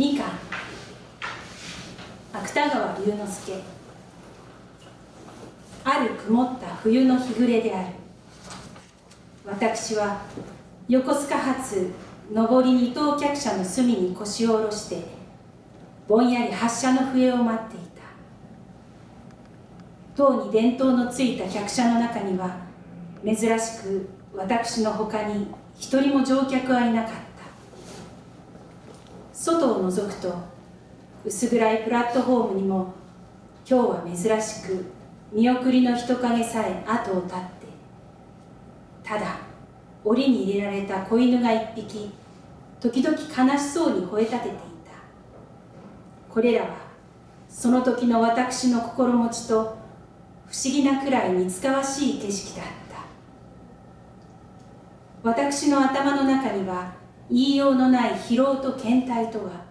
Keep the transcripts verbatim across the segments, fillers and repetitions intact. にかん芥川龍之介。ある曇った冬の日暮れである。私は横須賀発上り二等客車の隅に腰を下ろしてぼんやり発車の笛を待っていた。塔に電灯のついた客車の中には珍しく私のほかに一人も乗客はいなかった。外を覗くと薄暗いプラットホームにも今日は珍しく見送りの人影さえ後を絶って、ただ檻に入れられた子犬が一匹時々悲しそうに吠え立てていた。これらはその時の私の心持ちと不思議なくらい似つかわしい景色だった。私の頭の中には言いようのない疲労と倦怠とは、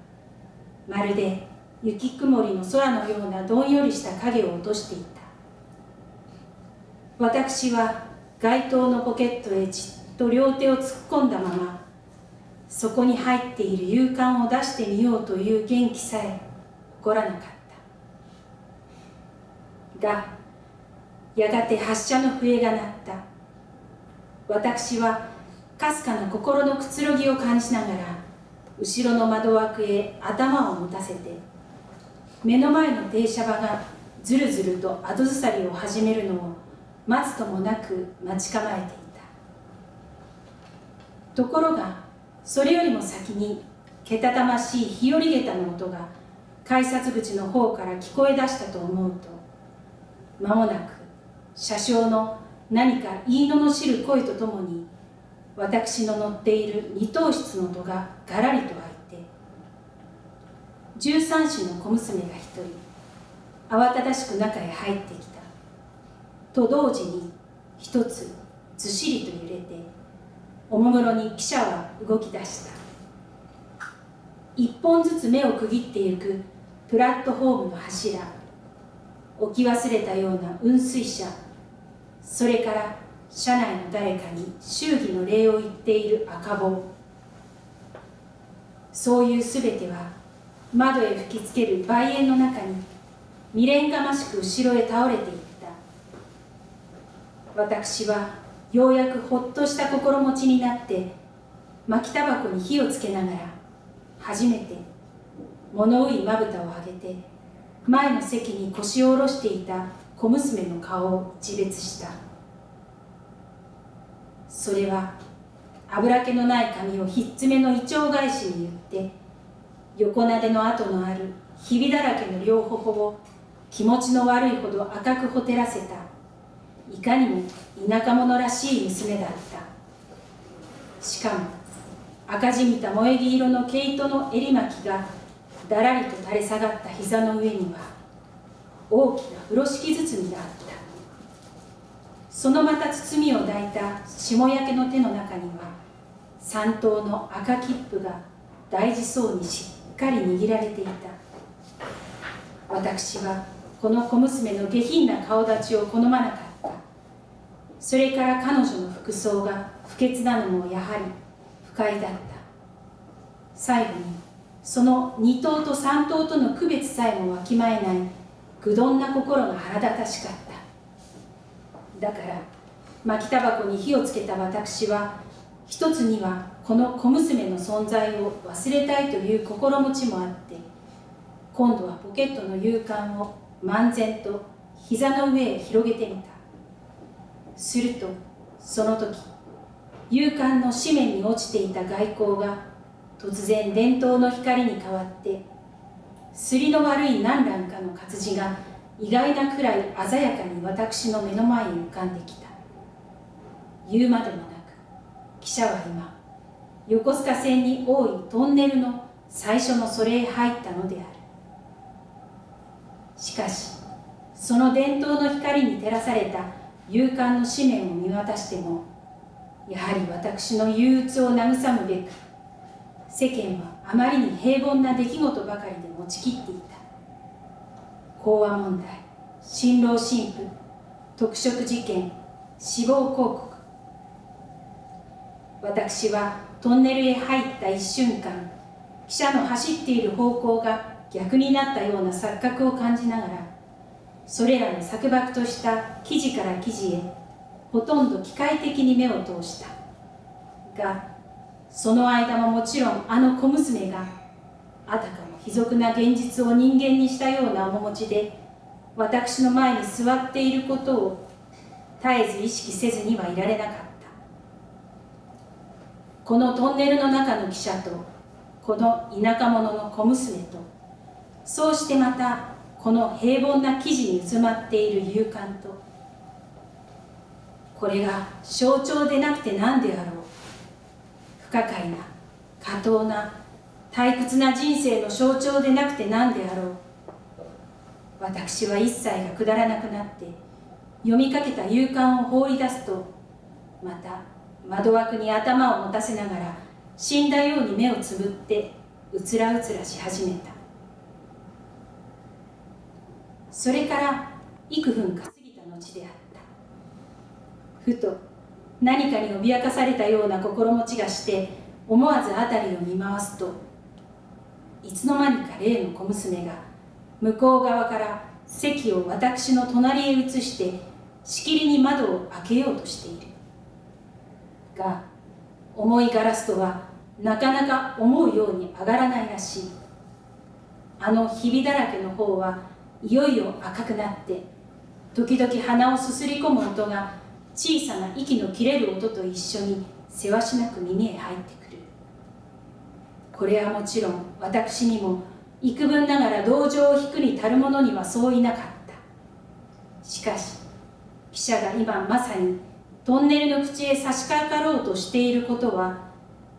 まるで雪曇りの空のようなどんよりした影を落としていた。私は街灯のポケットへじっと両手を突っ込んだまま、そこに入っている勇敢を出してみようという元気さえ起こらなかった。がやがて発車の笛が鳴った。私はかすかな心のくつろぎを感じながら後ろの窓枠へ頭を持たせて、目の前の停車場がずるずると後ずさりを始めるのを待つともなく待ち構えていた。ところがそれよりも先にけたたましい日和げたの音が改札口の方から聞こえだしたと思うと、間もなく車掌の何か言いののしる声とともに私の乗っている二等室の戸ががらりと開いて、十三子の小娘が一人慌ただしく中へ入ってきたと同時に、一つずしりと揺れておもむろに汽車は動き出した。一本ずつ目を区切ってゆくプラットホームの柱、置き忘れたような運水車、それから車内の誰かに祝儀の礼を言っている赤帽、そういうすべては窓へ吹きつける梅煙の中に未練がましく後ろへ倒れていった。私はようやくほっとした心持ちになって巻きたばこに火をつけながら、初めて物憂いまぶたを上げて前の席に腰を下ろしていた小娘の顔を一別した。それは油気のない髪をひっつめのいちょう返しに言って横なでの跡のあるひびだらけの両頬を気持ちの悪いほど赤くほてらせた、いかにも田舎者らしい娘だった。しかも赤じみた萌え木色の毛糸の襟巻きがだらりと垂れ下がった膝の上には大きな風呂敷包みがあった。そのまた包みを抱いた霜焼けの手の中には三等の赤切符が大事そうにしっかり握られていた。私はこの小娘の下品な顔立ちを好まなかった。それから彼女の服装が不潔なのもやはり不快だった。最後にその二等と三等との区別さえもわきまえない愚鈍な心が腹立たしかった。だから巻きたばこに火をつけた私は、一つにはこの小娘の存在を忘れたいという心持ちもあって、今度はポケットの勇敢を漫然と膝の上へ広げてみた。するとその時勇敢の紙面に落ちていた外光が突然電灯の光に変わって、すりの悪い何覧かの活字が意外なくらい鮮やかに私の目の前に浮かんできた。言うまでもなく汽車は今横須賀線に多いトンネルの最初のそれへ入ったのである。しかしその電灯の光に照らされた勇敢の紙面を見渡しても、やはり私の憂鬱を慰むべく世間はあまりに平凡な出来事ばかりで持ちきっていた。講和問題、新郎新婦、特色事件、死亡広告。私はトンネルへ入った一瞬間、汽車の走っている方向が逆になったような錯覚を感じながら、それらに錯漠とした記事から記事へほとんど機械的に目を通したが、その間ももちろんあの小娘があたかも卑俗な現実を人間にしたような面持ちで私の前に座っていることを絶えず意識せずにはいられなかった。このトンネルの中の汽車とこの田舎者の小娘と、そうしてまたこの平凡な生地に渦まっている勇敢と、これが象徴でなくて何であろう、不可解な過当な退屈な人生の象徴でなくて何であろう。私は一切がくだらなくなって読みかけた勇敢を放り出すと、また窓枠に頭を持たせながら死んだように目をつぶってうつらうつらし始めた。それから幾分か過ぎた後であった。ふと何かに脅かされたような心持ちがして思わず辺りを見回すと、いつの間にか例の小娘が向こう側から席を私の隣へ移してしきりに窓を開けようとしているが、重いガラス戸はなかなか思うように上がらないらしい。あのひびだらけの方はいよいよ赤くなって、時々鼻をすすり込む音が小さな息の切れる音と一緒にせわしなく耳へ入ってくる。これはもちろん私にも幾分ながら同情を引くに足る者にはそういなかった。しかし汽車が今まさにトンネルの口へ差し掛かろうとしていることは、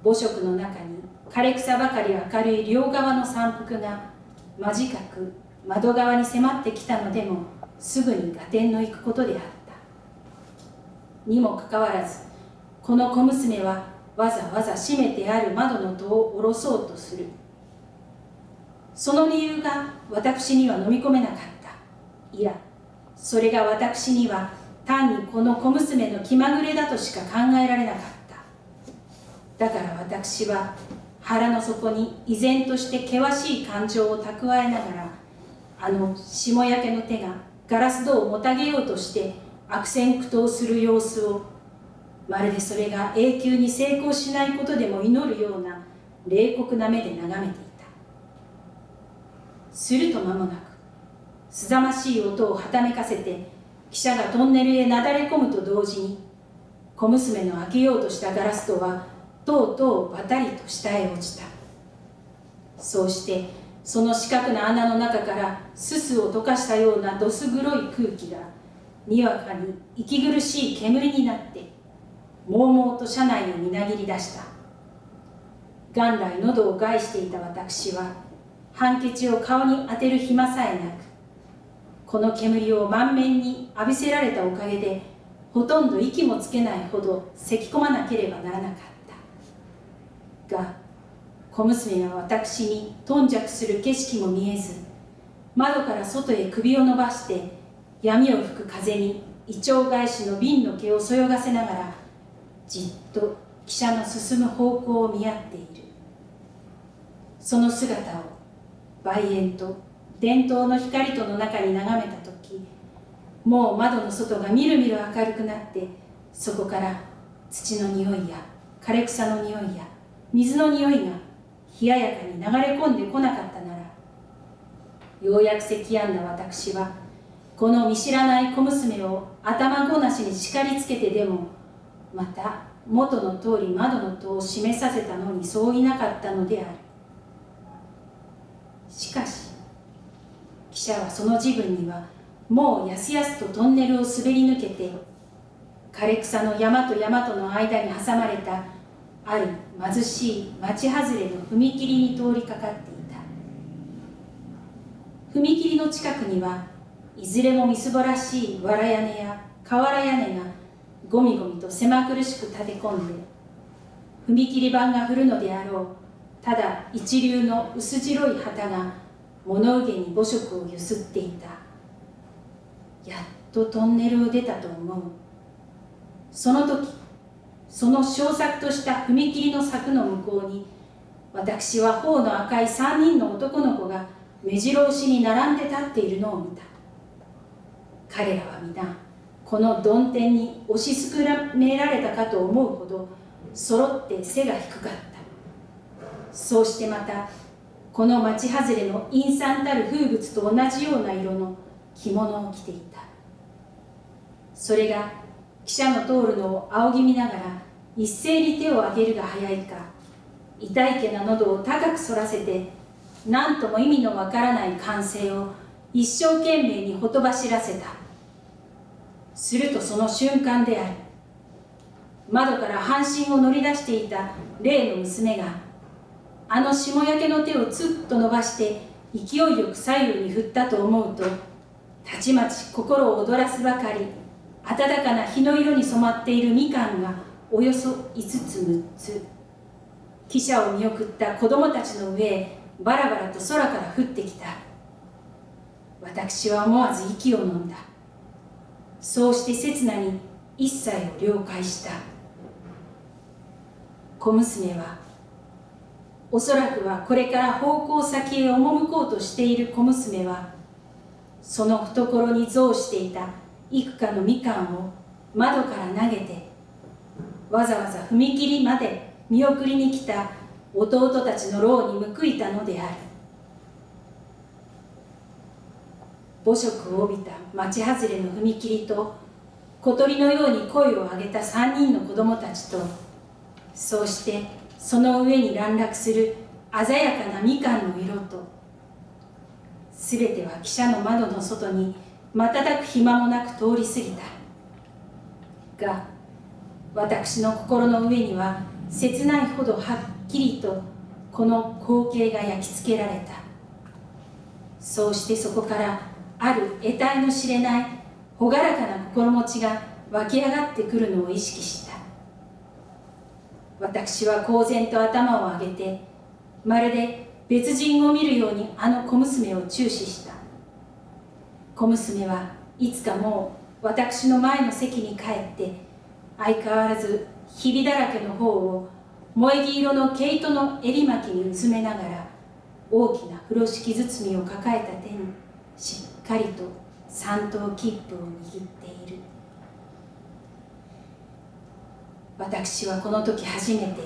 母色の中に枯れ草ばかり明るい両側の山腹が間近く窓側に迫ってきたのでもすぐに合点のいくことであった。にもかかわらずこの小娘はわざわざ閉めてある窓の戸を下ろそうとする。その理由が私には飲み込めなかった。いや、それが私には単にこの小娘の気まぐれだとしか考えられなかった。だから私は腹の底に依然として険しい感情を蓄えながら、あの霜焼けの手がガラス戸をもたげようとして悪戦苦闘する様子を、まるでそれが永久に成功しないことでも祈るような冷酷な目で眺めていた。すると間もなくすざましい音をはためかせて汽車がトンネルへなだれ込むと同時に、小娘の開けようとしたガラス戸はとうとうばたりと下へ落ちた。そうしてその四角な穴の中からすすを溶かしたようなどす黒い空気がにわかに息苦しい煙になってもうもうと車内をみなぎり出した。元来喉を害していた私はハンケチを顔に当てる暇さえなく、この煙を満面に浴びせられたおかげでほとんど息もつけないほど咳き込まなければならなかったが、小娘は私に頓着する景色も見えず、窓から外へ首を伸ばして闇を吹く風にイチョウ返しの瓶の毛をそよがせながらじっと汽車の進む方向を見合っている。その姿を梅園と電灯の光との中に眺めた時、もう窓の外がみるみる明るくなって、そこから土の匂いや枯れ草の匂いや水の匂いが冷ややかに流れ込んでこなかったなら、ようやくせき止んだ私はこの見知らない小娘を頭ごなしに叱りつけてでもまた元の通り窓の戸を閉めさせたのにそういなかったのである。しかし汽車はその時分にはもうやすやすとトンネルを滑り抜けて、枯れ草の山と山との間に挟まれたある貧しい町外れの踏切に通りかかっていた。踏切の近くにはいずれもみすぼらしい藁屋根や瓦屋根がゴミゴミと狭苦しく立て込んで、踏切板が振るのであろうただ一流の薄白い旗が物憂げに母色をゆすっていた。やっとトンネルを出たと思う。その時その小作とした踏切の柵の向こうに私は頬の赤い三人の男の子が目白押しに並んで立っているのを見た。彼らは皆このどん天に押しすくめられたかと思うほど揃って背が低かった。そうしてまたこの町外れの陰惨たる風物と同じような色の着物を着ていた。それが汽車の通るのを仰ぎ見ながら一斉に手を挙げるが早いか、痛い気な喉を高く反らせて、何とも意味のわからない歓声を一生懸命にほとばしらせた。するとその瞬間である。窓から半身を乗り出していた例の娘が、あの霜焼けの手をつっと伸ばして勢いよく左右に振ったと思うと、たちまち心を躍らすばかり、暖かな日の色に染まっているみかんがおよそいつつむっつ、汽車を見送った子供たちの上へバラバラと空から降ってきた。私は思わず息をのんだ。そうして刹那に一切を了解した。小娘は、おそらくはこれから奉公先へ赴こうとしている小娘は、その懐に増していた幾かのみかんを窓から投げて、わざわざ踏切まで見送りに来た弟たちの労に報いたのである。母色を帯びた町外れの踏切と、小鳥のように声を上げた三人の子供たちと、そうしてその上に乱落する鮮やかなみかんの色と、すべては汽車の窓の外に瞬く暇もなく通り過ぎた。が私の心の上には切ないほどはっきりとこの光景が焼き付けられた。そうしてそこからある得体の知れない朗らかな心持ちが湧き上がってくるのを意識した。私は公然と頭を上げて、まるで別人を見るようにあの小娘を注視した。小娘はいつかもう私の前の席に帰って、相変わらずひびだらけの方を萌え木色の毛糸の襟巻きにうつめながら、大きな風呂敷包みを抱えた手にしっかりと三等切符を握っている。私はこの時初めて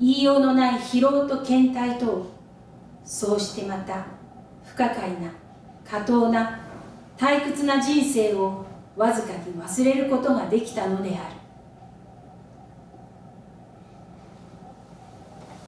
言いようのない疲労と倦怠と、そうしてまた不可解な過当な退屈な人生をわずかに忘れることができたのである。